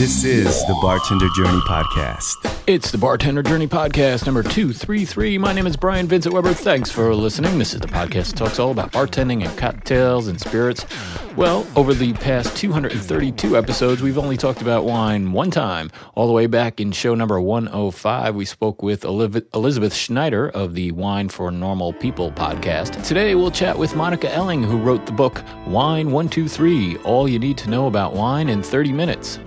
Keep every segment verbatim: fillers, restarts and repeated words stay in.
This is the Bartender Journey Podcast. It's the Bartender Journey Podcast number two thirty-three. My name is Brian Vincent Weber. Thanks for listening. This is the podcast that talks all about bartending and cocktails and spirits. Well, over the past two hundred thirty-two episodes, we've only talked about wine one time. All the way back in show number one oh five, we spoke with Elizabeth Schneider of the Wine for Normal People podcast. Today, we'll chat with Monica Elling, who wrote the book Wine one two three, All You Need to Know About Wine in thirty minutes.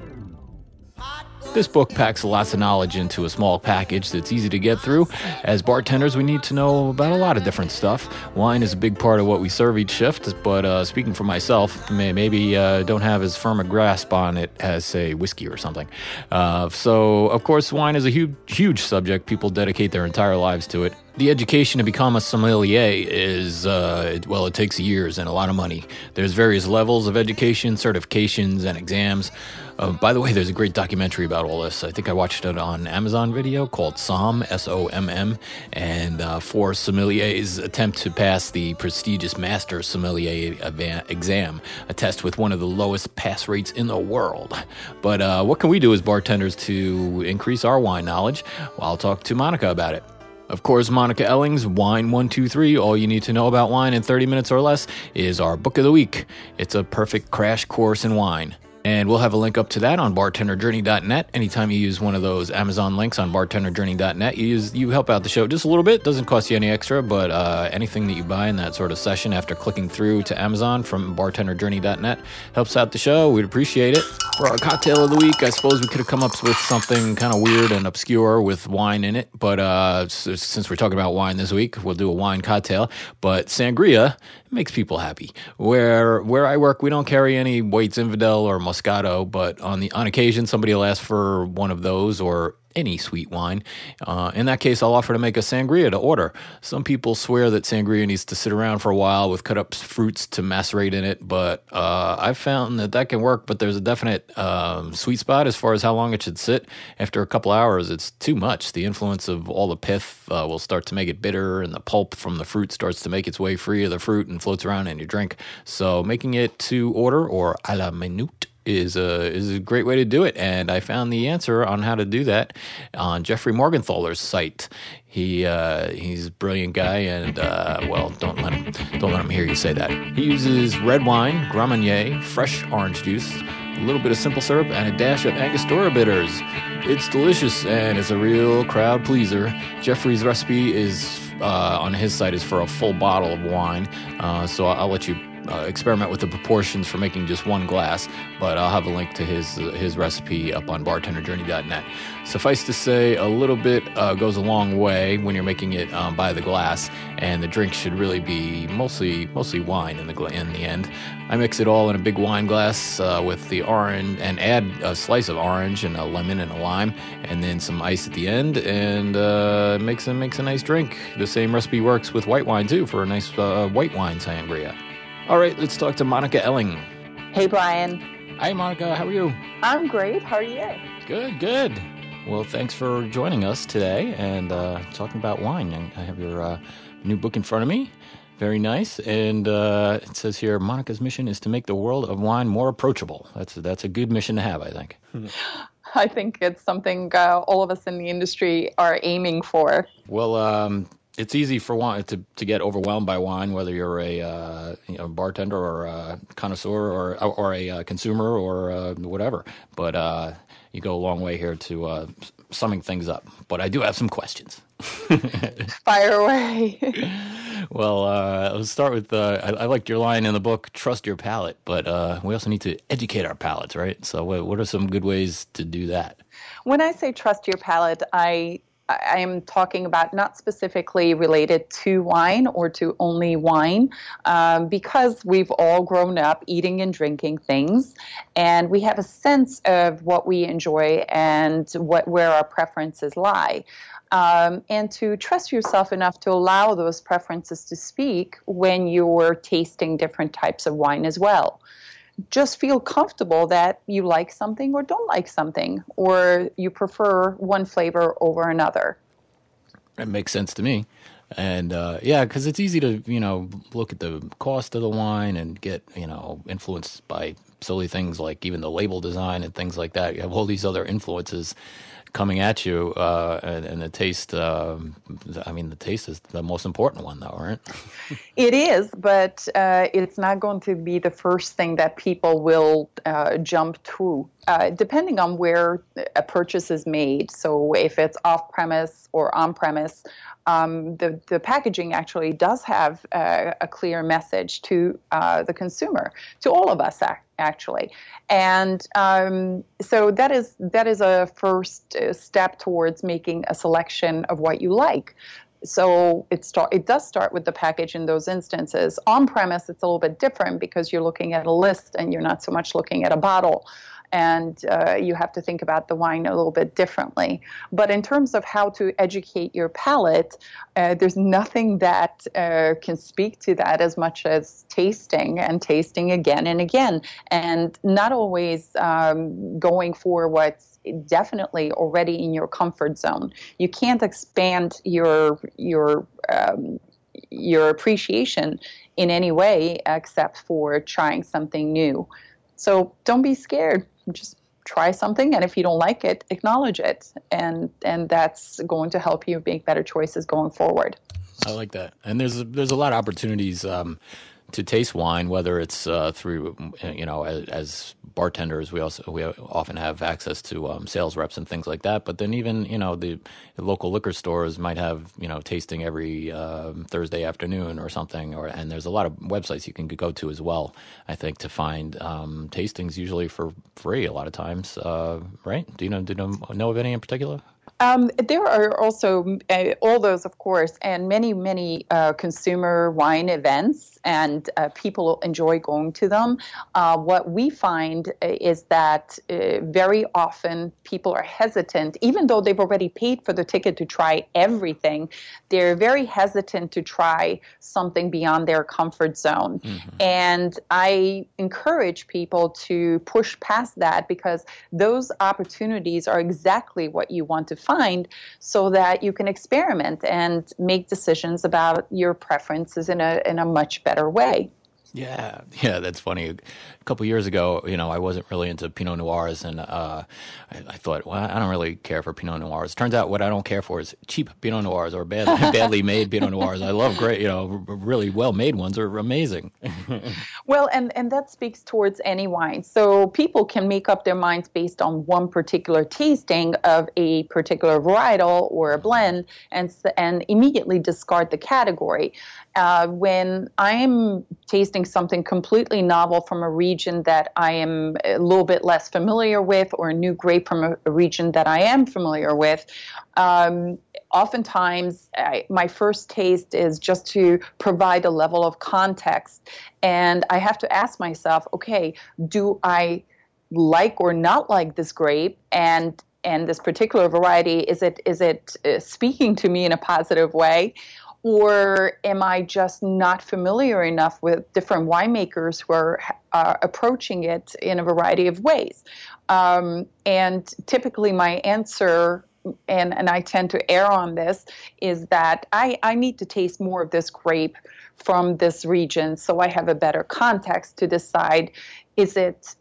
This book packs lots of knowledge into a small package that's easy to get through. As bartenders, we need to know about a lot of different stuff. Wine is a big part of what we serve each shift, but uh, speaking for myself, may, maybe uh, don't have as firm a grasp on it as, say, whiskey or something. Uh, so, of course, wine is a huge, huge subject. People dedicate their entire lives to it. The education to become a sommelier is, uh, well, it takes years and a lot of money. There's various levels of education, certifications, and exams. Uh, by the way, there's a great documentary about all this. I think I watched it on Amazon Video called SOMM, S O M M, and uh, four sommeliers attempt to pass the prestigious Master Sommelier eva- exam, a test with one of the lowest pass rates in the world. But uh, what can we do as bartenders to increase our wine knowledge? Well, I'll talk to Monica about it. Of course, Monica Elling's Wine one two three, All You Need to Know About Wine in thirty minutes or Less, is our book of the week. It's a perfect crash course in wine. And we'll have a link up to that on bartender journey dot net. Anytime you use one of those Amazon links on bartender journey dot net, you use, you help out the show just a little bit. Doesn't cost you any extra, but uh, anything that you buy in that sort of session after clicking through to Amazon from bartender journey dot net helps out the show. We'd appreciate it. For our cocktail of the week, I suppose we could have come up with something kind of weird and obscure with wine in it. But uh, since we're talking about wine this week, we'll do a wine cocktail. But sangria makes people happy. Where where I work, we don't carry any White Zinfandel or Moscato, but on the on occasion, somebody will ask for one of those or any sweet wine. Uh, in that case, I'll offer to make a sangria to order. Some people swear that sangria needs to sit around for a while with cut-up fruits to macerate in it, but uh, I've found that that can work, but there's a definite um, sweet spot as far as how long it should sit. After a couple hours, it's too much. The influence of all the pith uh, will start to make it bitter, and the pulp from the fruit starts to make its way free of the fruit and floats around in your drink. So making it to order, or à la minute, is a, is a great way to do it, and I found the answer on how to do that on Jeffrey Morgenthaler's site. He uh, he's a brilliant guy, and uh, well, don't let him don't let him hear you say that. He uses red wine, Grand Marnier, fresh orange juice, a little bit of simple syrup, and a dash of Angostura bitters. It's delicious, and it's a real crowd pleaser. Jeffrey's recipe is uh, on his site is for a full bottle of wine, uh, so I'll, I'll let you Uh, experiment with the proportions for making just one glass, but I'll have a link to his uh, his recipe up on bartender journey dot net. Suffice to say, a little bit uh, goes a long way when you're making it um, by the glass, and the drink should really be mostly mostly wine in the gla- in the end. I mix it all in a big wine glass uh, with the orange, and add a slice of orange and a lemon and a lime, and then some ice at the end, and uh, makes a makes a nice drink. The same recipe works with white wine too for a nice uh, white wine sangria. All right, let's talk to Monica Elling. Hey, Brian. Hi, Monica. How are you? I'm great. How are you? Good, good. Well, thanks for joining us today and uh, talking about wine. And I have your uh, new book in front of me. Very nice. And uh, it says here, Monica's mission is to make the world of wine more approachable. That's, that's a good mission to have, I think. I think it's something uh, all of us in the industry are aiming for. Well, um... it's easy for wine to, to get overwhelmed by wine, whether you're a uh, you know, bartender or a connoisseur or or a uh, consumer or uh, whatever. But uh, you go a long way here to uh, summing things up. But I do have some questions. Fire away. Well, uh, let's start with uh, I, I liked your line in the book, trust your palate. But uh, we also need to educate our palates, right? So what, what are some good ways to do that? When I say trust your palate, I... I am talking about not specifically related to wine or to only wine, um, because we've all grown up eating and drinking things, and we have a sense of what we enjoy and what where our preferences lie. Um, and to trust yourself enough to allow those preferences to speak when you're tasting different types of wine as well. Just feel comfortable that you like something or don't like something, or you prefer one flavor over another. It makes sense to me. And, uh, yeah, because it's easy to, you know, look at the cost of the wine and get, you know, influenced by silly things like even the label design and things like that. You have all these other influences coming at you, uh, and, and the taste, uh, I mean, the taste is the most important one, though, right? It is, but uh, it's not going to be the first thing that people will uh, jump to, uh, depending on where a purchase is made. So if it's off-premise or on-premise, um, the, the packaging actually does have uh, a clear message to uh, the consumer, to all of us, actually. Actually, and um, so that is that is a first step towards making a selection of what you like. So it start it does start with the package in those instances. On premise, it's a little bit different because you're looking at a list and you're not so much looking at a bottle, and uh, you have to think about the wine a little bit differently. But in terms of how to educate your palate, uh, there's nothing that uh, can speak to that as much as tasting and tasting again and again, and not always um, going for what's definitely already in your comfort zone. You can't expand your your um, your appreciation in any way except for trying something new. So don't be scared. Just try something, and if you don't like it, acknowledge it, and and that's going to help you make better choices going forward. I like that, and there's a, there's a lot of opportunities um, to taste wine, whether it's uh, through, you know, as, as bartenders, we also we often have access to um, sales reps and things like that. But then even, you know, the, the local liquor stores might have, you know, tasting every uh, Thursday afternoon or something. Or and there's a lot of websites you can go to as well, I think, to find um, tastings, usually for free a lot of times, uh, right? Do you know do you know of any in particular? Um, there are also uh, all those, of course, and many, many uh, consumer wine events, and uh, people enjoy going to them. Uh, what we find is that uh, very often people are hesitant, even though they've already paid for the ticket to try everything. They're very hesitant to try something beyond their comfort zone. Mm-hmm. And I encourage people to push past that, because those opportunities are exactly what you want to find. Find so that you can experiment and make decisions about your preferences in a in a much better way. Yeah, yeah, that's funny. A couple years ago, you know, I wasn't really into Pinot Noirs, and uh, I, I thought, well, I don't really care for Pinot Noirs. Turns out, what I don't care for is cheap Pinot Noirs or bad, badly made Pinot Noirs. I love great, you know, really well-made ones are amazing. Well, and and that speaks towards any wine. So people can make up their minds based on one particular tasting of a particular varietal or a blend, and and immediately discard the category. Uh, when I'm tasting something completely novel from a region that I am a little bit less familiar with, or a new grape from a, a region that I am familiar with, um, oftentimes I, my first taste is just to provide a level of context. And I have to ask myself, okay, do I like or not like this grape? And and this particular variety, is it is it uh, speaking to me in a positive way? Or am I just not familiar enough with different winemakers who are uh, approaching it in a variety of ways? Um, and typically my answer, and, and I tend to err on this, is that I, I need to taste more of this grape from this region so I have a better context to decide, is it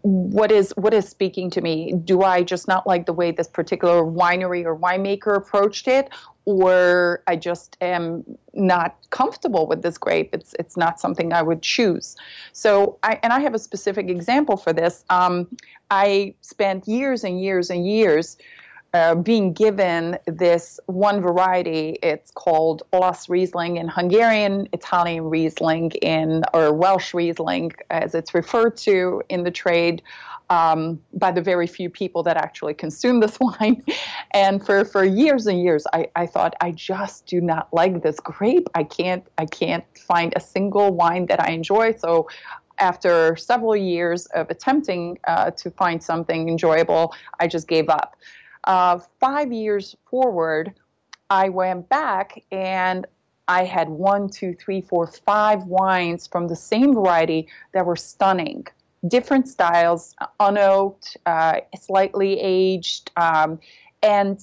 What is what is speaking to me? Do I just not like the way this particular winery or winemaker approached it, or I just am not comfortable with this grape? It's it's not something I would choose. So, I, and I have a specific example for this. Um, I spent years and years and years uh, being given this one variety. It's called Olasz Riesling in Hungarian, Italian Riesling in, or Welsh Riesling as it's referred to in the trade, um, by the very few people that actually consume this wine. And for, for years and years, I, I thought, I just do not like this grape. I can't, I can't find a single wine that I enjoy. So after several years of attempting uh, to find something enjoyable, I just gave up. Uh, five years forward, I went back and I had one, two, three, four, five wines from the same variety that were stunning. Different styles, unoaked, uh, slightly aged, um, and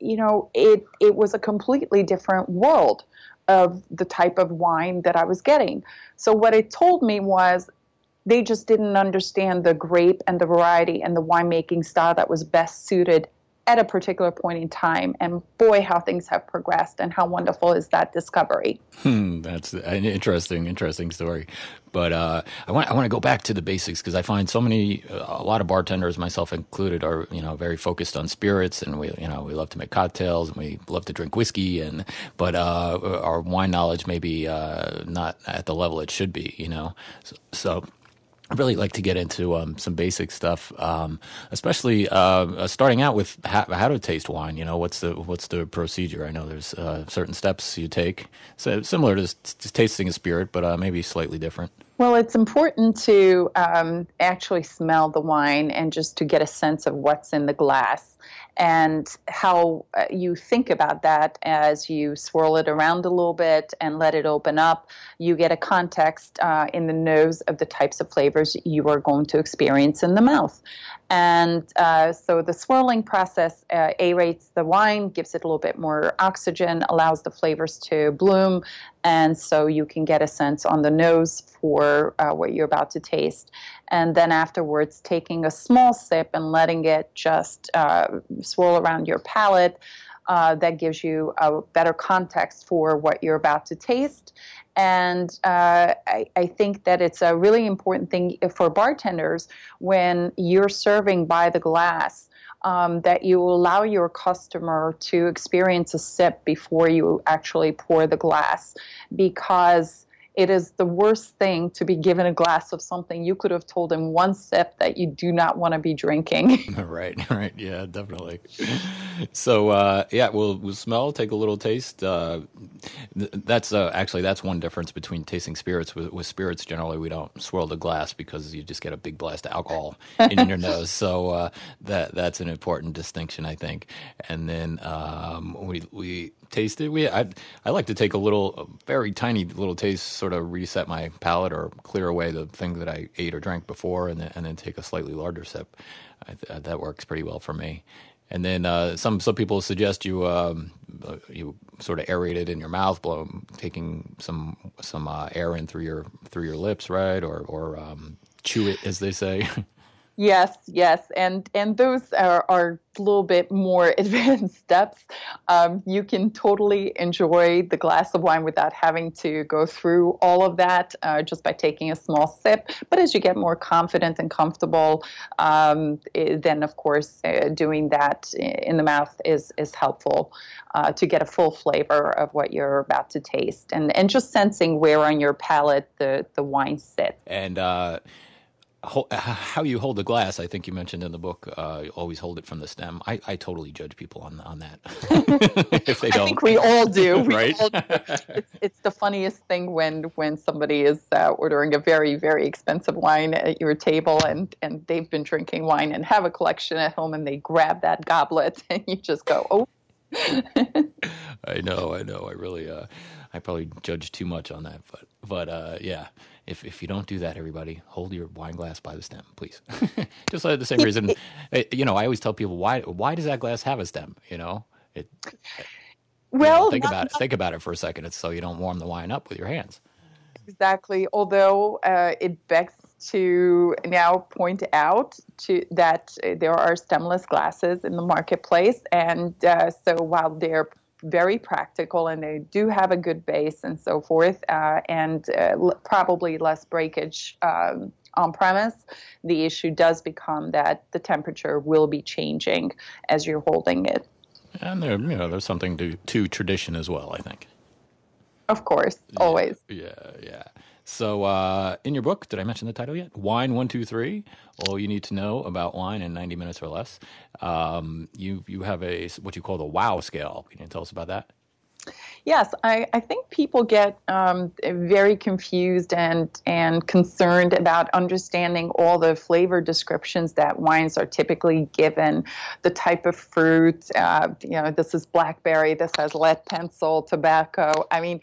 you know, it it was a completely different world of the type of wine that I was getting. So what it told me was, They just didn't understand the grape and the variety and the winemaking style that was best suited at a particular point in time. And boy, how things have progressed, and how wonderful is that discovery. Hmm, that's an interesting, interesting story. But uh, I want I want to go back to the basics, because I find so many, a lot of bartenders, myself included, are you know very focused on spirits, and we you know we love to make cocktails and we love to drink whiskey, and but uh, our wine knowledge maybe uh, not at the level it should be, you know. So. so I really like to get into um, some basic stuff, um, especially uh, starting out with how, how to taste wine. You know, what's the what's the procedure? I know there's uh, certain steps you take, so similar to just tasting a spirit, but uh, maybe slightly different. Well, it's important to um, actually smell the wine and just to get a sense of what's in the glass, and how you think about that as you swirl it around a little bit and let it open up. You get a context uh, in the nose of the types of flavors you are going to experience in the mouth. And uh, so the swirling process uh, aerates the wine, gives it a little bit more oxygen, allows the flavors to bloom, and so you can get a sense on the nose for uh, what you're about to taste. And then afterwards, taking a small sip and letting it just uh, swirl around your palate, uh, that gives you a better context for what you're about to taste. And uh, I, I think that it's a really important thing for bartenders when you're serving by the glass, um, that you allow your customer to experience a sip before you actually pour the glass, because it is the worst thing to be given a glass of something you could have told in one sip that you do not want to be drinking. Right, right. Yeah, definitely. So, uh, yeah, we'll, we'll smell, take a little taste. Uh, th- that's uh, actually, that's one difference between tasting spirits. With, with spirits, generally, we don't swirl the glass because you just get a big blast of alcohol in your nose. So uh, that that's an important distinction, I think. And then um, we... we taste it. We, I, I like to take a little, a very tiny little taste, sort of reset my palate or clear away the thing that I ate or drank before, and then, and then take a slightly larger sip. I th- that works pretty well for me. And then uh, some some people suggest you um, you sort of aerate it in your mouth, blow, taking some some uh, air in through your through your lips, right, or or um, chew it, as they say. Yes, yes, and and those are, are a little bit more advanced steps. Um, you can totally enjoy the glass of wine without having to go through all of that, uh, just by taking a small sip. But as you get more confident and comfortable, um, it, then of course uh, doing that in the mouth is is helpful uh, to get a full flavor of what you're about to taste, and and just sensing where on your palate the the wine sits. And. Uh... How you hold the glass, I think you mentioned in the book, uh, you always hold it from the stem. I, I totally judge people on on that. If they don't. I think we all do. We right? All do. It's, it's the funniest thing when, when somebody is uh, ordering a very, very expensive wine at your table, and, and they've been drinking wine and have a collection at home, and they grab that goblet, and you just go, oh. I know, I know. I really, uh, I probably judge too much on that, but, but uh, yeah. If if you don't do that, everybody, hold your wine glass by the stem, please. Just for the same reason, you know, I always tell people, why why does that glass have a stem? You know, it. Well, you know, think not, about it. Think about it for a second. It's so you don't warm the wine up with your hands. Exactly. Although uh, it begs to now point out to that there are stemless glasses in the marketplace, and uh, so while they're very practical, and they do have a good base and so forth, uh, and uh, l- probably less breakage um, on premise, the issue does become that the temperature will be changing as you're holding it. And there, you know, there's something to, to tradition as well, I think. Of course, always. Yeah, yeah. yeah. So uh, in your book, did I mention the title yet? Wine one two three, All You Need to Know About Wine in ninety Minutes or Less. Um, you you have a what you call the wow scale. Can you tell us about that? Yes, I, I think people get um, very confused and, and concerned about understanding all the flavor descriptions that wines are typically given, the type of fruit, uh, you know, this is blackberry, this has lead pencil, tobacco. I mean,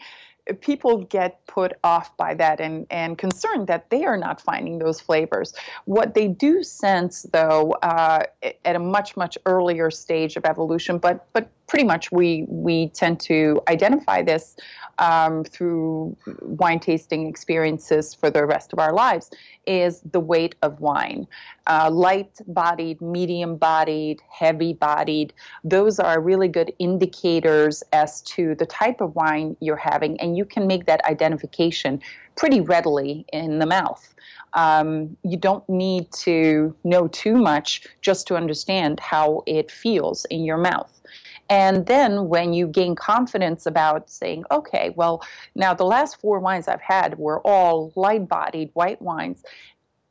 people get put off by that and, and concerned that they are not finding those flavors. What they do sense, though, uh, at a much, much earlier stage of evolution, but but pretty much we we tend to identify this um, through wine tasting experiences for the rest of our lives, is the weight of wine. Uh, light-bodied, medium-bodied, heavy-bodied, those are really good indicators as to the type of wine you're having, and you can make that identification pretty readily in the mouth. Um, you don't need to know too much just to understand how it feels in your mouth. And then when you gain confidence about saying, okay, well, now the last four wines I've had were all light-bodied white wines.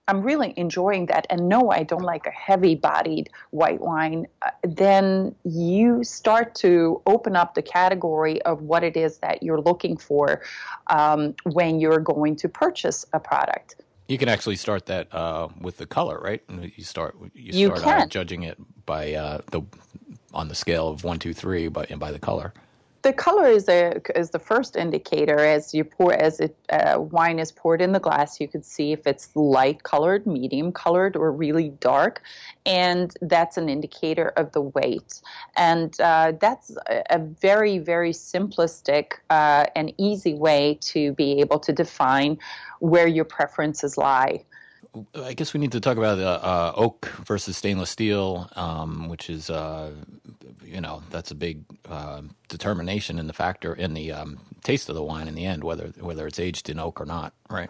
I'm really enjoying that. And no, I don't like a heavy-bodied white wine. Uh, then you start to open up the category of what it is that you're looking for um, when you're going to purchase a product. You can actually start that uh, with the color, right? You start you start you can. Out judging it by uh, the on the scale of one, two, three, but and by the color. The color is the is the first indicator. As you pour, as it uh, wine is poured in the glass, you can see if it's light colored, medium colored, or really dark, and that's an indicator of the weight. And uh, that's a very very simplistic uh, and easy way to be able to define where your preferences lie. I guess we need to talk about uh, uh, oak versus stainless steel, um, which is, uh, you know, that's a big uh, determination in the factor in the um, taste of the wine in the end, whether whether it's aged in oak or not, right?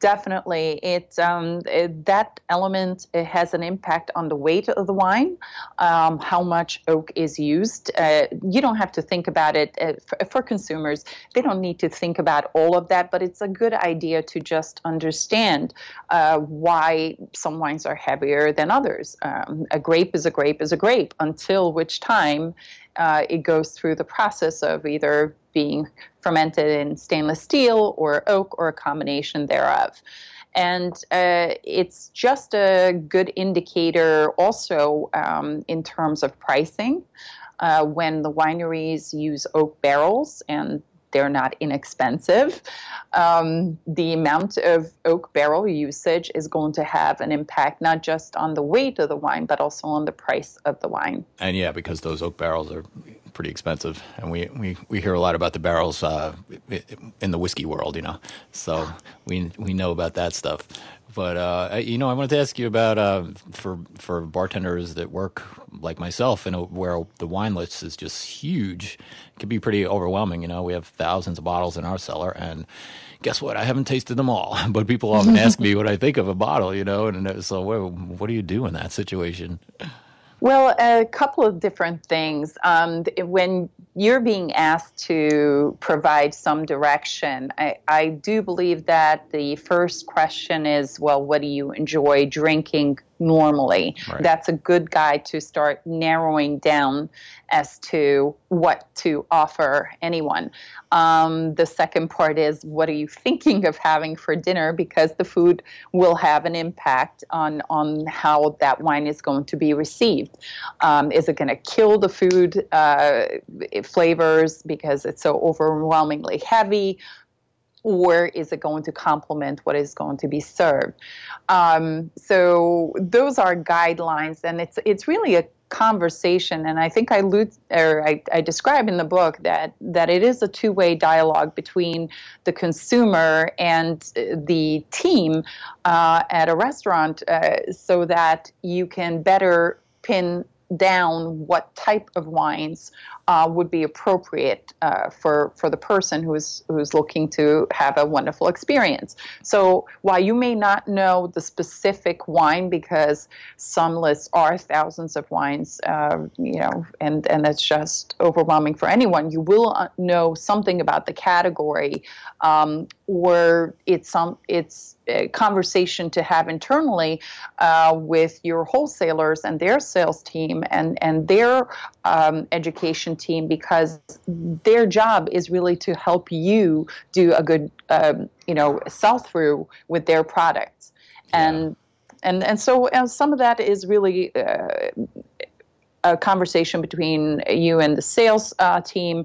Definitely. It, um, it, that element, it has an impact on the weight of the wine, um, how much oak is used. Uh, you don't have to think about it. Uh, for, for consumers, they don't need to think about all of that, but it's a good idea to just understand uh, why some wines are heavier than others. Um, a grape is a grape is a grape, until which time uh, it goes through the process of either being fermented in stainless steel or oak or a combination thereof. And uh, it's just a good indicator also um, in terms of pricing. Uh, when the wineries use oak barrels, and they're not inexpensive, um, the amount of oak barrel usage is going to have an impact not just on the weight of the wine, but also on the price of the wine. And yeah, because those oak barrels are pretty expensive, and we, we, we hear a lot about the barrels uh, in the whiskey world, you know, so we we know about that stuff. But, uh, you know, I wanted to ask you about uh, for for bartenders that work like myself, and where the wine list is just huge, it can be pretty overwhelming. You know, we have thousands of bottles in our cellar, and guess what? I haven't tasted them all, but people often ask me what I think of a bottle, you know, and so what, what do you do in that situation? Well, a couple of different things. Um, when you're being asked to provide some direction, I, I do believe that the first question is, well, what do you enjoy drinking normally? Right. That's a good guide to start narrowing down as to what to offer anyone. Um, the second part is, what are you thinking of having for dinner? Because the food will have an impact on, on how that wine is going to be received. Um, is it going to kill the food uh, flavors because it's so overwhelmingly heavy? Or is it going to complement what is going to be served? Um, so those are guidelines, and it's it's really a conversation. And I think I allude, or I, I describe in the book that that it is a two-way dialogue between the consumer and the team uh, at a restaurant, uh, so that you can better pin down what type of wines uh, would be appropriate uh, for for the person who's who's looking to have a wonderful experience. So while you may not know the specific wine, because some lists are thousands of wines, uh, you know, and and it's just overwhelming for anyone, you will know something about the category, um, or it's some it's a conversation to have internally uh, with your wholesalers and their sales team and and their um, education team, because their job is really to help you do a good um, you know sell through with their products. Yeah. and and and so and some of that is really uh, a conversation between you and the sales uh, team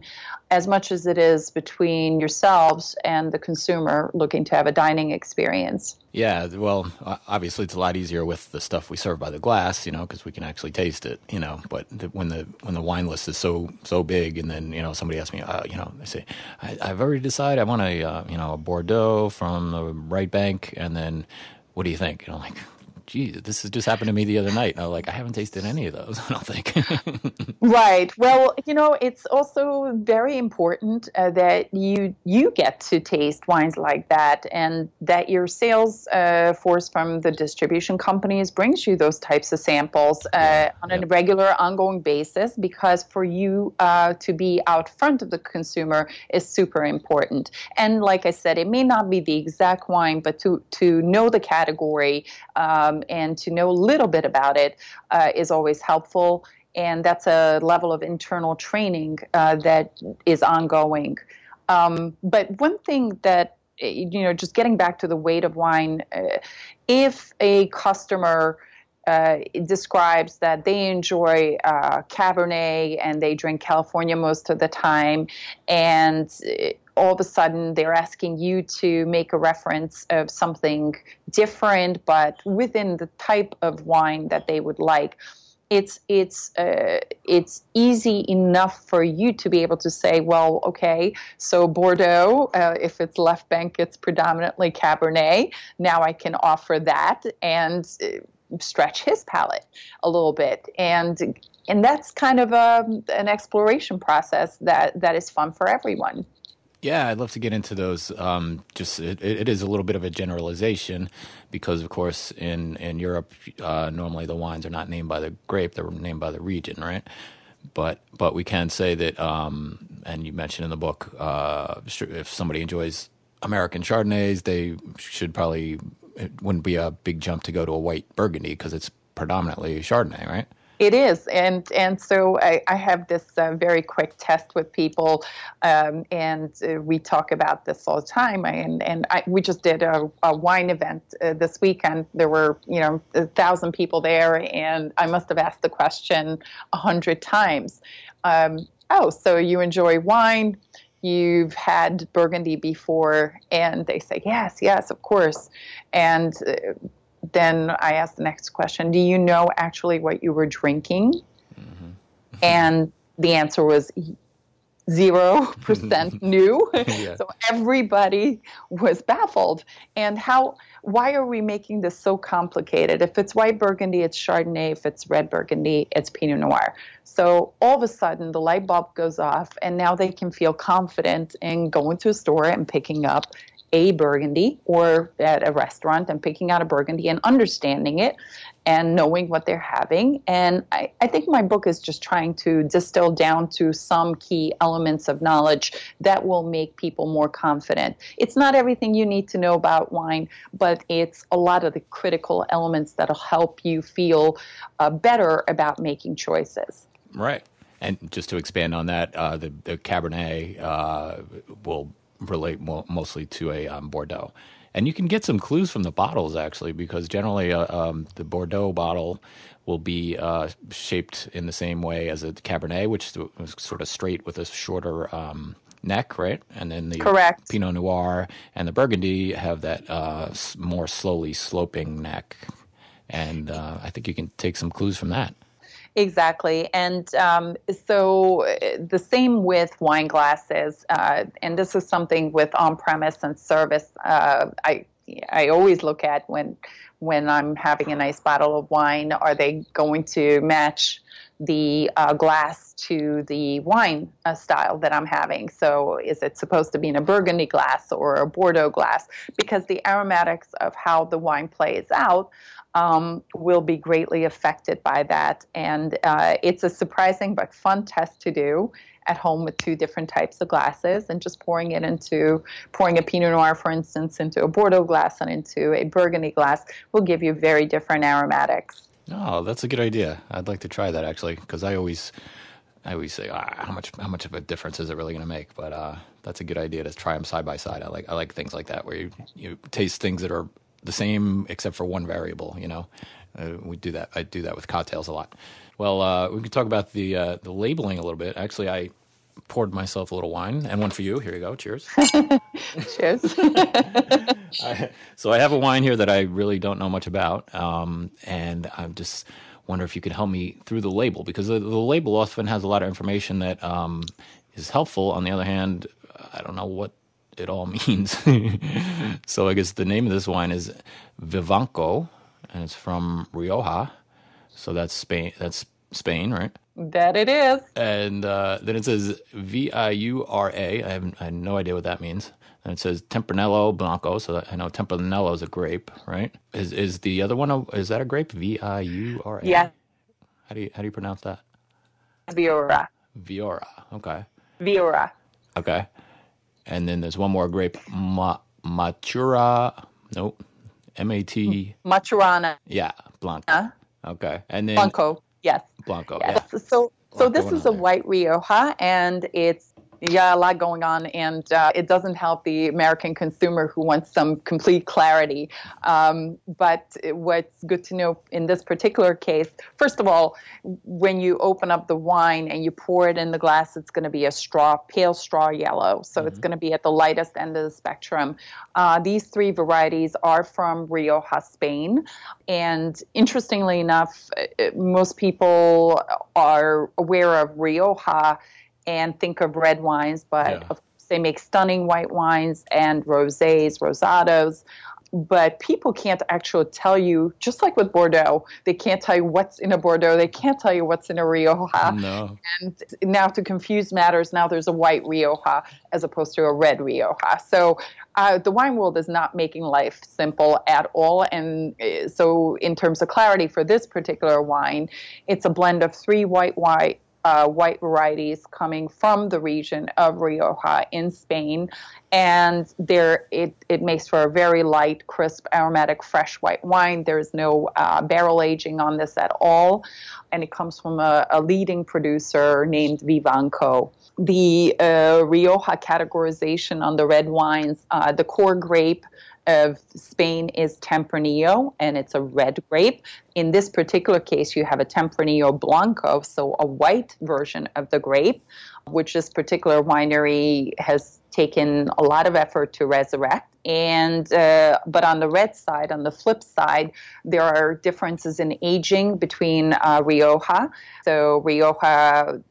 as much as it is between yourselves and the consumer looking to have a dining experience. Yeah, well, obviously it's a lot easier with the stuff we serve by the glass, you know, because we can actually taste it, you know. But the, when the when the wine list is so so big, and then you know somebody asks me, uh, you know, they say, I, I've already decided I want a uh, you know a Bordeaux from the right bank, and then what do you think? You know, like. Geez, this has just happened to me the other night. And I'm like, I haven't tasted any of those, I don't think. Right. Well, you know, it's also very important uh, that you you get to taste wines like that, and that your sales uh, force from the distribution companies brings you those types of samples uh, yeah. on yep. a regular, ongoing basis, because for you uh, to be out front of the consumer is super important. And like I said, it may not be the exact wine, but to, to know the category um, and to know a little bit about it uh, is always helpful. And that's a level of internal training uh, that is ongoing. Um, but one thing that, you know, just getting back to the weight of wine, uh, if a customer uh, describes that they enjoy uh, Cabernet and they drink California most of the time, and it, all of a sudden they're asking you to make a reference of something different, but within the type of wine that they would like. It's it's uh, it's easy enough for you to be able to say, well, okay, so Bordeaux, uh, if it's left bank, it's predominantly Cabernet. Now I can offer that and stretch his palate a little bit. And and that's kind of a, an exploration process that, that is fun for everyone. Yeah, I'd love to get into those. Um, just it, it is a little bit of a generalization because, of course, in, in Europe, uh, normally the wines are not named by the grape. They're named by the region, right? But but we can say that, um, and you mentioned in the book, uh, if somebody enjoys American Chardonnays, they should probably – it wouldn't be a big jump to go to a white Burgundy because it's predominantly Chardonnay, right? It is, and and so I, I have this uh, very quick test with people, um, and uh, we talk about this all the time. I, and and I, we just did a, a wine event uh, this weekend. There were you know a thousand people there, and I must have asked the question a hundred times. Um, oh, so you enjoy wine? You've had Burgundy before? And they say yes, yes, of course, and. Uh, Then I asked the next question, do you know actually what you were drinking? Mm-hmm. And the answer was zero percent new. Yeah. So everybody was baffled. And how, why are we making this so complicated? If it's white Burgundy, it's Chardonnay. If it's red Burgundy, it's Pinot Noir. So all of a sudden, the light bulb goes off, and now they can feel confident in going to a store and picking up a Burgundy, or at a restaurant and picking out a Burgundy and understanding it and knowing what they're having. And I, I think my book is just trying to distill down to some key elements of knowledge that will make people more confident. It's not everything you need to know about wine, but it's a lot of the critical elements that'll help you feel uh, better about making choices. Right. And just to expand on that, uh, the, the Cabernet uh, will relate mo- mostly to a um, Bordeaux. And you can get some clues from the bottles, actually, because generally uh, um, the Bordeaux bottle will be uh, shaped in the same way as a Cabernet, which is sort of straight with a shorter um, neck, right? And then the Correct. Pinot Noir and the Burgundy have that uh, more slowly sloping neck. And uh, I think you can take some clues from that. Exactly. And um, so the same with wine glasses, uh, and this is something with on-premise and service uh, I I always look at when when I'm having a nice bottle of wine. Are they going to match the uh, glass to the wine uh, style that I'm having? So is it supposed to be in a Burgundy glass or a Bordeaux glass? Because the aromatics of how the wine plays out Um, will be greatly affected by that. And uh, it's a surprising but fun test to do at home with two different types of glasses, and just pouring it into, pouring a Pinot Noir, for instance, into a Bordeaux glass and into a Burgundy glass will give you very different aromatics. Oh, that's a good idea. I'd like to try that, actually, because I always, I always say, ah, how much, how much of a difference is it really going to make? But uh, that's a good idea to try them side by side. I like, I like things like that where you, you taste things that are the same except for one variable, you know, Uh, we do that. I do that with cocktails a lot. Well, uh, we can talk about the uh, the labeling a little bit. Actually, I poured myself a little wine and one for you. Here you go. Cheers. Cheers. I, so I have a wine here that I really don't know much about, um, and I'm just wonder if you could help me through the label, because the, the label often has a lot of information that um, is helpful. On the other hand, I don't know what it all means. So I guess the name of this wine is Vivanco, and it's from Rioja. So that's Spain. That's Spain, right? That it is. And uh, then it says V I U R A. I have, I have no idea what that means. And it says Tempranillo Blanco. So I know Tempranillo is a grape, right? Is is the other one? A, is that a grape? V I U R A. Yeah. How do you how do you pronounce that? Viura. Viura. Okay. Viura. Okay. And then there's one more grape, Ma- Matura. Nope. M A T. Maturana. Yeah. Blanco. Uh, okay. And then Blanco. Yes. Blanco. Yes. Yeah. So so this is a there. white Rioja, and it's yeah a lot going on, and uh, it doesn't help the American consumer who wants some complete clarity. Um, but what's good to know in this particular case, first of all, when you open up the wine and you pour it in the glass, it's going to be a straw, pale straw yellow. So mm-hmm. it's going to be at the lightest end of the spectrum. Uh, these three varieties are from Rioja, Spain. And interestingly enough, most people are aware of Rioja and think of red wines, but yeah. of course they make stunning white wines and rosés, rosados. But people can't actually tell you, just like with Bordeaux, they can't tell you what's in a Bordeaux. They can't tell you what's in a Rioja. No. And now to confuse matters, now there's a white Rioja as opposed to a red Rioja. So uh, the wine world is not making life simple at all. And so in terms of clarity for this particular wine, it's a blend of three white wines. Uh, white varieties coming from the region of Rioja in Spain, and there it, it makes for a very light, crisp, aromatic, fresh white wine. There is no uh, barrel aging on this at all, and it comes from a, a leading producer named Vivanco. The uh, Rioja categorization on the red wines, uh, the core grape of Spain is Tempranillo, and it's a red grape. In this particular case, you have a Tempranillo Blanco, so a white version of the grape, which this particular winery has taken a lot of effort to resurrect. And uh, but on the red side, on the flip side, there are differences in aging between uh, Rioja. So Rioja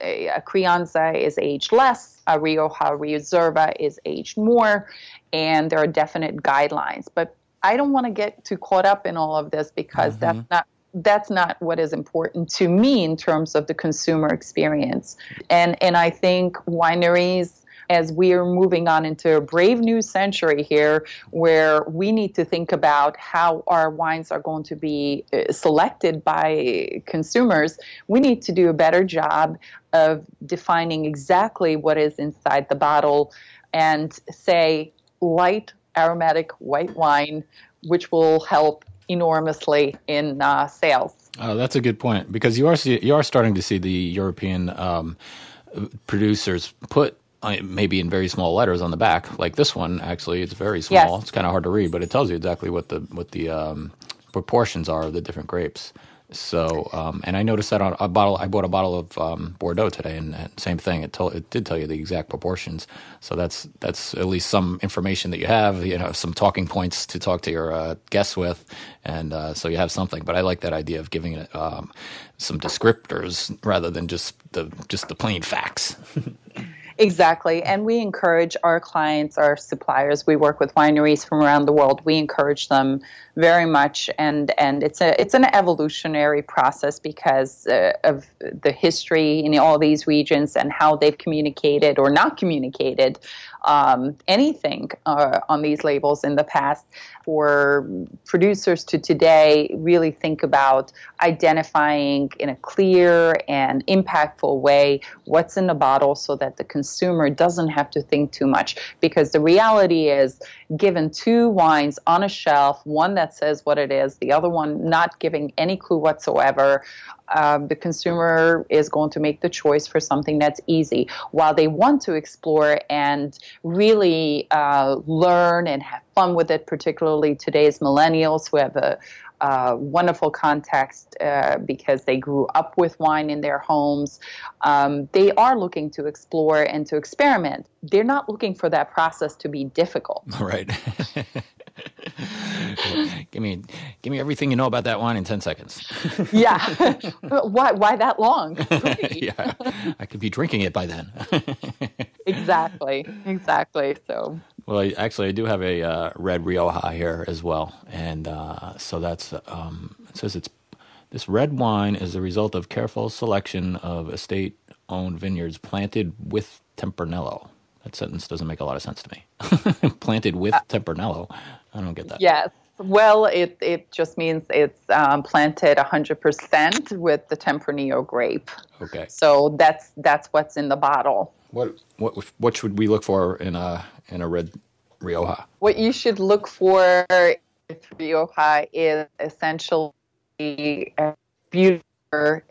uh, Crianza is aged less, uh, Rioja Reserva is aged more, and there are definite guidelines. But I don't want to get too caught up in all of this, because mm-hmm. that's not that's not what is important to me in terms of the consumer experience. And and I think wineries, as we are moving on into a brave new century here, where we need to think about how our wines are going to be selected by consumers, we need to do a better job of defining exactly what is inside the bottle and say light, aromatic white wine, which will help enormously in uh, sales. Oh, that's a good point, because you are see, you are starting to see the European um, producers put Uh, maybe in very small letters on the back, like this one. Actually, it's very small. Yes. It's kind of hard to read, but it tells you exactly what the what the um, proportions are of the different grapes. So, um, and I noticed that on a bottle, I bought a bottle of um, Bordeaux today, and, and same thing. It told, it did tell you the exact proportions. So that's that's at least some information that you have. You know, some talking points to talk to your uh, guests with, and uh, so you have something. But I like that idea of giving it um, some descriptors rather than just the just the plain facts. Exactly. And we encourage our clients, our suppliers. We work with wineries from around the world. We encourage them very much. And, and it's a it's an evolutionary process because uh, of the history in all these regions and how they've communicated or not communicated um, anything uh, on these labels in the past. For producers to today really think about identifying in a clear and impactful way what's in the bottle so that the consumer Consumer doesn't have to think too much, because the reality is, given two wines on a shelf, one that says what it is, the other one not giving any clue whatsoever, um, the consumer is going to make the choice for something that's easy. While they want to explore and really uh, learn and have fun with it, particularly today's millennials who have a uh, wonderful context uh, because they grew up with wine in their homes. Um, they are looking to explore and to experiment. They're not looking for that process to be difficult. Right. give me, give me everything you know about that wine in ten seconds. yeah, why, why that long? yeah, I could be drinking it by then. exactly, exactly. So, well, I, actually, I do have a uh, red Rioja here as well, and uh, so that's um, it says it's this red wine is the result of careful selection of estate-owned vineyards planted with Tempranillo. That sentence doesn't make a lot of sense to me. Planted with uh, Tempranillo. I don't get that. Yes. Well, it, it just means it's um, planted one hundred percent with the Tempranillo grape. Okay. So that's that's what's in the bottle. What what what should we look for in a in a red Rioja? What you should look for in Rioja is essentially a beautiful.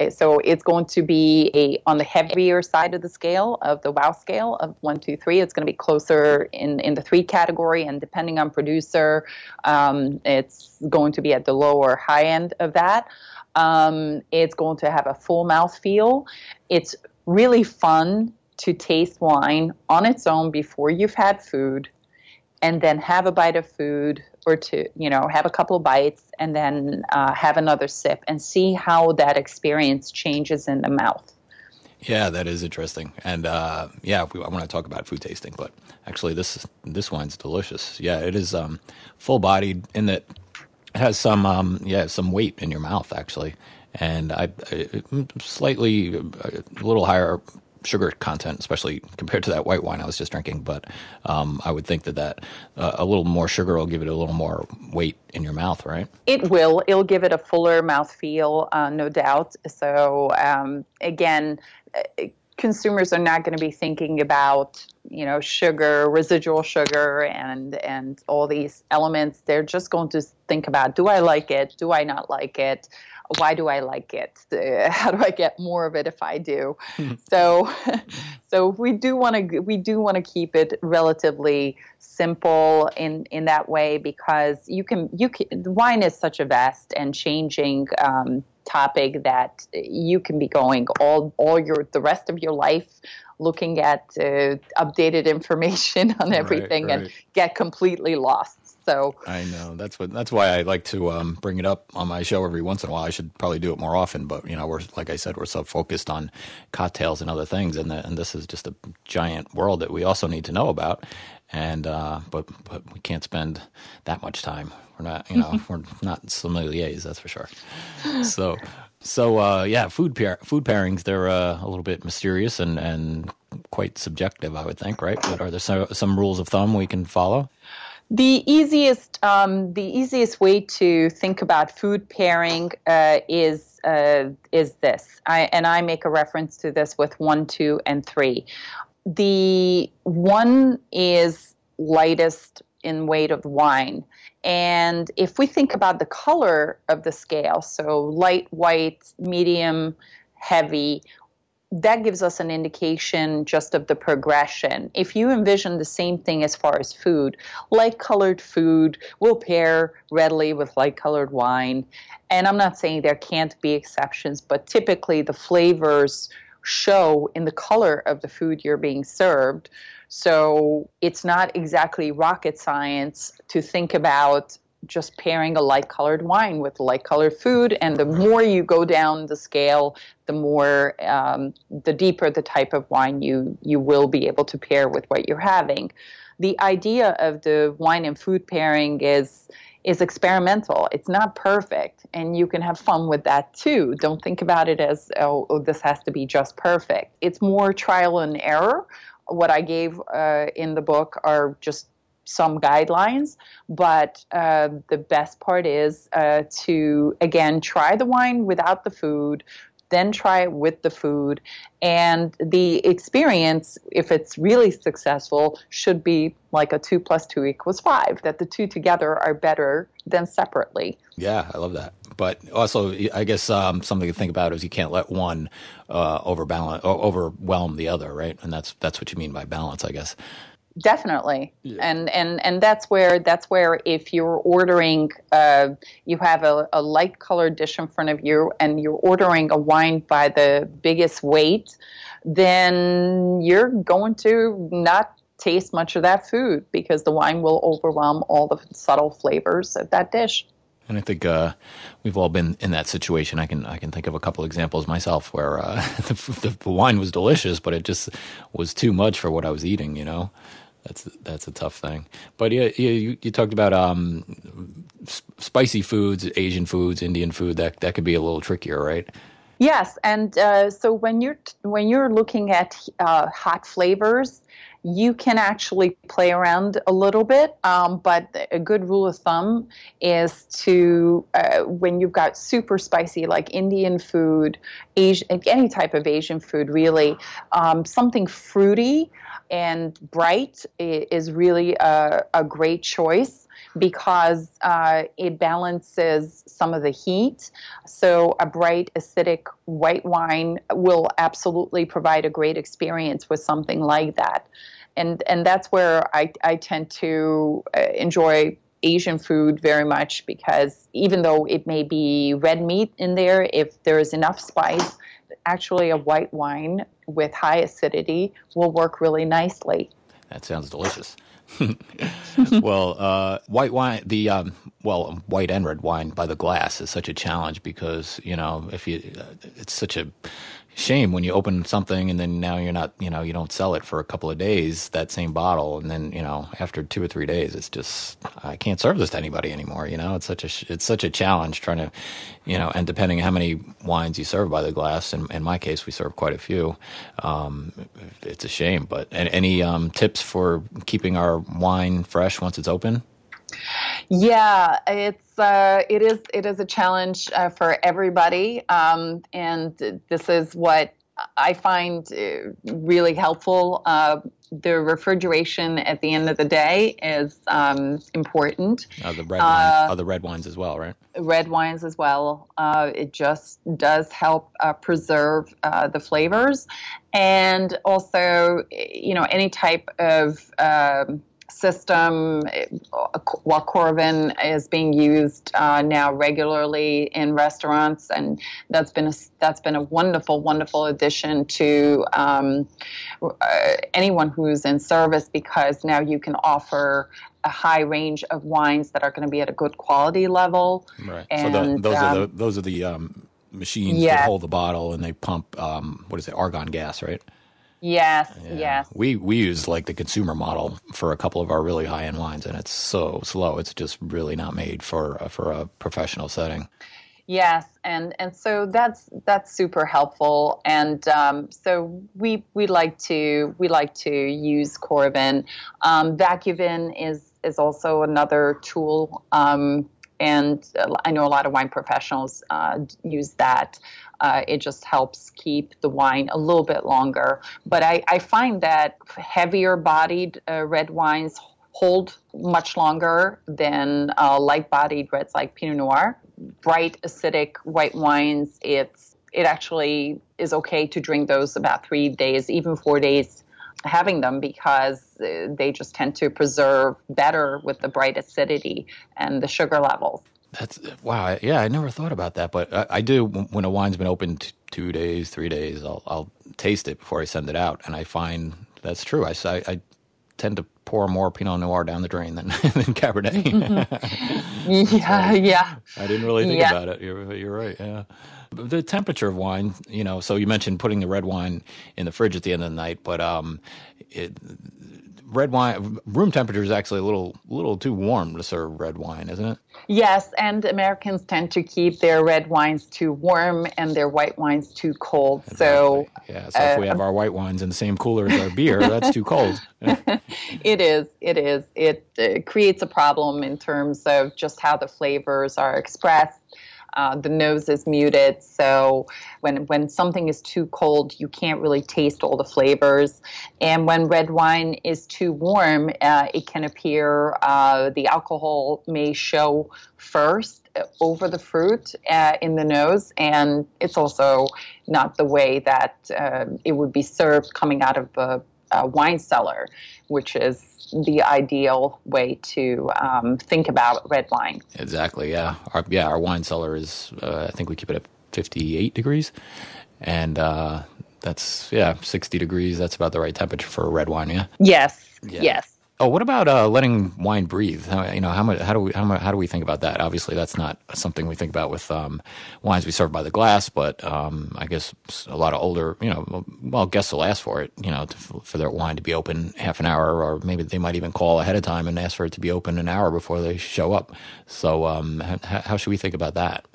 So it's going to be a on the heavier side of the scale, of the WOW scale of one, two, three. It's going to be closer in, in the three category, and depending on producer, um, it's going to be at the low or high end of that. Um, it's going to have a full mouthfeel. It's really fun to taste wine on its own before you've had food, and then have a bite of food or two, you know, have a couple of bites and then uh, have another sip and see how that experience changes in the mouth. Yeah, that is interesting. And uh, yeah, we, I want to talk about food tasting, but actually this this wine's delicious. Yeah, it is um, full-bodied in that it has some um, yeah some weight in your mouth, actually. And I, I slightly a little higher sugar content, especially compared to that white wine I was just drinking, but um, I would think that, that uh, a little more sugar will give it a little more weight in your mouth, right? It will. It'll give it a fuller mouthfeel, uh, no doubt. So, um, again, consumers are not going to be thinking about, you know, sugar, residual sugar, and, and all these elements. They're just going to think about, do I like it? Do I not like it? Why do I like it? Uh, how do I get more of it if I do? so, so we do want to we do want to keep it relatively simple in, in that way, because you can you can, wine is such a vast and changing um, topic that you can be going all all your the rest of your life looking at uh, updated information on everything, right, right. and get completely lost. So I know that's what that's why I like to um, bring it up on my show every once in a while. I should probably do it more often, but you know, we're like I said, we're so focused on cocktails and other things, and the, and this is just a giant world that we also need to know about. And uh, but but we can't spend that much time. We're not, you know, we're not sommeliers, that's for sure. So so uh, yeah, food pair, food pairings they're uh, a little bit mysterious and and quite subjective, I would think, right? But are there some, some rules of thumb we can follow? The easiest, um, the easiest way to think about food pairing uh, is uh, is this, I, and I make a reference to this with one, two, and three. The one is lightest in weight of wine, and if we think about the color of the scale, so light, white, medium, heavy. That gives us an indication just of the progression. If you envision the same thing as far as food, light-colored food will pair readily with light-colored wine. And I'm not saying there can't be exceptions, but typically the flavors show in the color of the food you're being served. So it's not exactly rocket science to think about just pairing a light-colored wine with light-colored food, and the more you go down the scale, the more, um, the deeper the type of wine you you will be able to pair with what you're having. The idea of the wine and food pairing is is experimental. It's not perfect, and you can have fun with that too. Don't think about it as, oh, oh this has to be just perfect. It's more trial and error. What I gave uh, in the book are just some guidelines, but uh, the best part is uh, to, again, try the wine without the food, then try it with the food, and the experience, if it's really successful, should be like a two plus two equals five, that the two together are better than separately. Yeah, I love that. But also, I guess um, something to think about is you can't let one uh, overbalance, overwhelm the other, right? And that's that's what you mean by balance, I guess. Definitely. Yeah. And, and and that's where that's where if you're ordering, uh, you have a, a light colored dish in front of you and you're ordering a wine by the biggest weight, then you're going to not taste much of that food because the wine will overwhelm all the subtle flavors of that dish. And I think uh, we've all been in that situation. I can I can think of a couple examples myself where uh, the, the wine was delicious, but it just was too much for what I was eating. You know, that's that's a tough thing. But yeah, you you talked about um, spicy foods, Asian foods, Indian food. That that could be a little trickier, right? Yes, and uh, so when you're when you're looking at uh, hot flavors, you can actually play around a little bit, um, but a good rule of thumb is to, uh, when you've got super spicy, like Indian food, Asian, any type of Asian food really, um, something fruity and bright is really a, a great choice, because uh, it balances some of the heat. So a bright, acidic white wine will absolutely provide a great experience with something like that. And and that's where I, I tend to enjoy Asian food very much, because even though it may be red meat in there, if there is enough spice, actually a white wine with high acidity will work really nicely. That sounds delicious. Well, uh, white wine, the um, well, white and red wine by the glass is such a challenge, because you know if you, uh, it's such a shame when you open something and then now you're not, you know, you don't sell it for a couple of days, that same bottle, and then you know after two or three days, it's just I can't serve this to anybody anymore. You know, it's such a it's such a challenge trying to, you know, and depending on how many wines you serve by the glass, in, in my case, we serve quite a few. Um, it's a shame, but and, any um, tips for keeping our wine fresh once it's open? Yeah, it's uh, it is it is a challenge uh, for everybody, um, and this is what I find really helpful. Uh, the refrigeration at the end of the day is um, important. Uh, the red wine, uh, the red wines as well, right? Red wines as well. Uh, it just does help uh, preserve uh, the flavors, and also, you know, any type of uh, system, while Coravin is being used uh, now regularly in restaurants, and that's been a, that's been a wonderful, wonderful addition to um, uh, anyone who's in service, because now you can offer a high range of wines that are going to be at a good quality level. Right. And, so the, those um, are the those are the um, machines yeah. that hold the bottle, and they pump um, what is it, argon gas, right? Yes, yeah. yes. We we use like the consumer model for a couple of our really high-end wines, and it's so slow. It's just really not made for uh, for a professional setting. Yes, and, and so that's that's super helpful. And um, so we we like to we like to use Coravin. Um, VacuVin is is also another tool, um, and I know a lot of wine professionals uh, use that. Uh, it just helps keep the wine a little bit longer. But I, I find that heavier-bodied uh, red wines hold much longer than uh, light-bodied reds like Pinot Noir. Bright, acidic white wines, it's it actually is okay to drink those about three days, even four days having them, because they just tend to preserve better with the bright acidity and the sugar levels. That's wow. Yeah, I never thought about that, but I, I do. When a wine's been open t- two days, three days, I'll, I'll taste it before I send it out, and I find that's true. I, I, I tend to pour more Pinot Noir down the drain than, than Cabernet. Mm-hmm. Yeah, so, yeah. I didn't really think yeah. about it. You're, you're right. Yeah. The temperature of wine, you know. So you mentioned putting the red wine in the fridge at the end of the night, but um, it. Red wine room temperature is actually a little little too warm to serve red wine, isn't it? Yes, and Americans tend to keep their red wines too warm and their white wines too cold. Exactly. So yeah, so uh, if we have our white wines in the same cooler as our beer, that's too cold. It is. It is. It uh, creates a problem in terms of just how the flavors are expressed. Uh, the nose is muted, so when when something is too cold, you can't really taste all the flavors. And when red wine is too warm, uh, it can appear uh, the alcohol may show first over the fruit uh, in the nose, and it's also not the way that uh, it would be served coming out of the uh, wine cellar, which is the ideal way to um, think about red wine. Exactly, yeah. Our, yeah, our wine cellar is, uh, I think we keep it at fifty-eight degrees. And uh, that's, yeah, sixty degrees. That's about the right temperature for a red wine, yeah? Yes, yeah. yes. Oh, what about uh, letting wine breathe? How, you know, how much? How do we? How, how do we think about that? Obviously, that's not something we think about with um, wines we serve by the glass. But um, I guess a lot of older, you know, well, guests will ask for it. You know, to, for their wine to be open half an hour, or maybe they might even call ahead of time and ask for it to be open an hour before they show up. So, um, h- how should we think about that?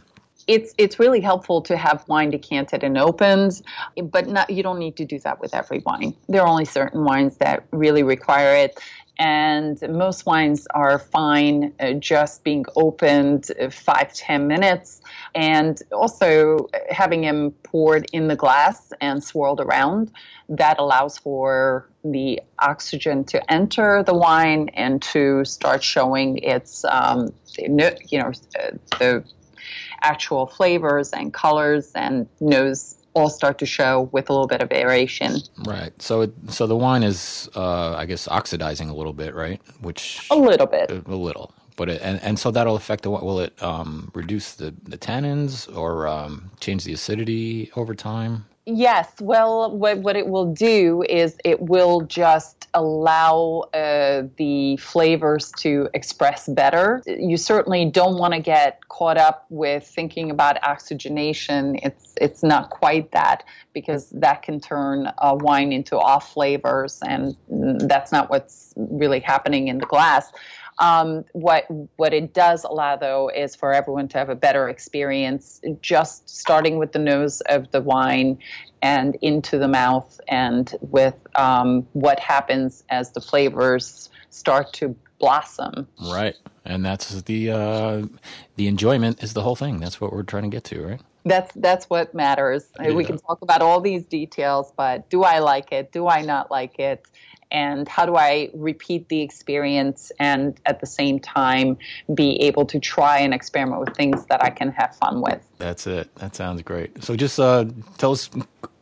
It's it's really helpful to have wine decanted and opened, but not, you don't need to do that with every wine. There are only certain wines that really require it. And most wines are fine uh, just being opened five, ten minutes, and also having them poured in the glass and swirled around. That allows for the oxygen to enter the wine and to start showing its, um, you know, the actual flavors and colors and nose all start to show with a little bit of aeration. Right. So it, so the wine is, uh, I guess, oxidizing a little bit, right? Which a little bit. A, a little. But it, and, and so that'll affect the wine. Will it um, reduce the, the tannins or um, change the acidity over time? Yes. Well, what, what it will do is it will just allow uh, the flavors to express better. You certainly don't want to get caught up with thinking about oxygenation. It's it's not quite that, because that can turn uh, wine into off flavors, and that's not what's really happening in the glass. Um, what what it does allow, though, is for everyone to have a better experience, just starting with the nose of the wine and into the mouth, and with um, what happens as the flavors start to blossom. Right. And that's the uh, the enjoyment is the whole thing. That's what we're trying to get to, right? That's that's what matters. Yeah. We can talk about all these details, but do I like it? Do I not like it? And how do I repeat the experience and at the same time be able to try and experiment with things that I can have fun with? That's it. That sounds great. So just uh, tell us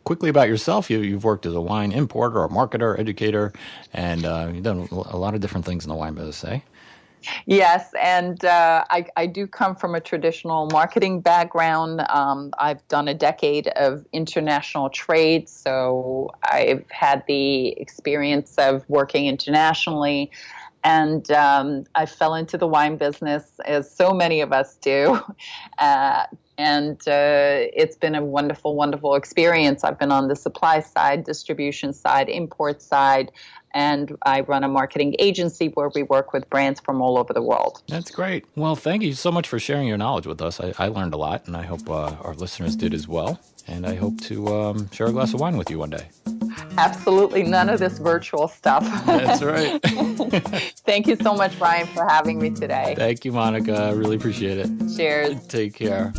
quickly about yourself. You, you've worked as a wine importer, or marketer, educator, and uh, you've done a lot of different things in the wine business, eh? Yes, and uh, I, I do come from a traditional marketing background. Um, I've done a decade of international trade, so I've had the experience of working internationally, and um, I fell into the wine business, as so many of us do, uh, and uh, it's been a wonderful, wonderful experience. I've been on the supply side, distribution side, import side, and I run a marketing agency where we work with brands from all over the world. That's great. Well, thank you so much for sharing your knowledge with us. I, I learned a lot, and I hope uh, our listeners did as well. And I hope to um, share a glass of wine with you one day. Absolutely. None of this virtual stuff. That's right. Thank you so much, Brian, for having me today. Thank you, Monica. I really appreciate it. Cheers. Take care.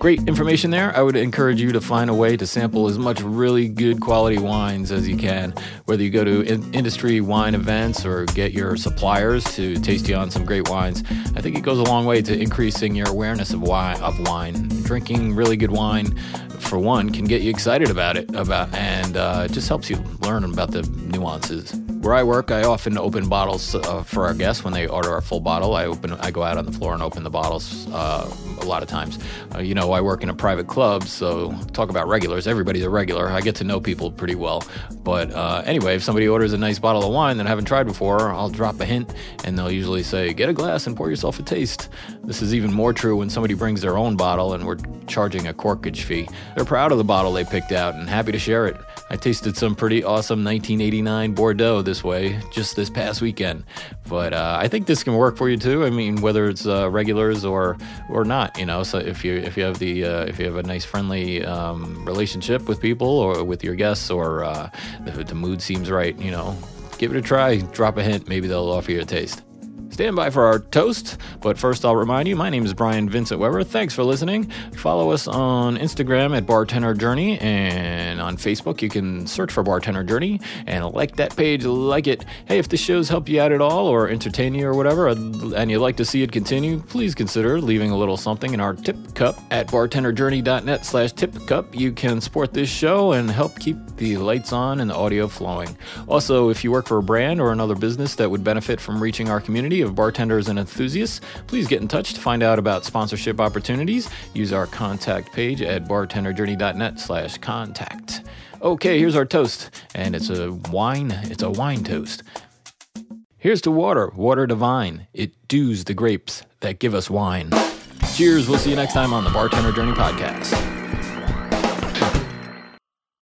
Great information there. I would encourage you to find a way to sample as much really good quality wines as you can, whether you go to in- industry wine events or get your suppliers to taste you on some great wines. I think it goes a long way to increasing your awareness of wine. Of wine. Drinking really good wine, for one, can get you excited about it about, and uh, just helps you learn about the nuances. Where I work, I often open bottles uh, for our guests when they order a full bottle. I open, I go out on the floor and open the bottles uh, a lot of times. Uh, you know, I work in a private club, so talk about regulars. Everybody's a regular. I get to know people pretty well. But uh, anyway, if somebody orders a nice bottle of wine that I haven't tried before, I'll drop a hint, and they'll usually say, get a glass and pour yourself a taste. This is even more true when somebody brings their own bottle and we're charging a corkage fee. They're proud of the bottle they picked out and happy to share it. I tasted some pretty awesome nineteen eighty-nine Bordeaux this way just this past weekend. But uh, I think this can work for you too. I mean, whether it's uh, regulars or or not, you know. So if you if you have the uh, if you have a nice friendly um, relationship with people or with your guests, or uh, if the mood seems right, you know, give it a try. Drop a hint. Maybe they'll offer you a taste. Stand by for our toast, but first I'll remind you, my name is Brian Vincent Weber. Thanks for listening. Follow us on Instagram at Bartender Journey, and on Facebook you can search for Bartender Journey and like that page, like it. Hey, if the show's helped you out at all or entertain you or whatever, and you'd like to see it continue, please consider leaving a little something in our tip cup at bartenderjourney.net slash tip cup. You can support this show and help keep the lights on and the audio flowing. Also, if you work for a brand or another business that would benefit from reaching our community of bartenders and enthusiasts, please get in touch to find out about sponsorship opportunities. Use our contact page at bartenderjourney.net slash contact. Okay, here's our toast, and it's a wine, it's a wine toast. Here's to water, water divine. It dews the grapes that give us wine. Cheers, we'll see you next time on the Bartender Journey Podcast.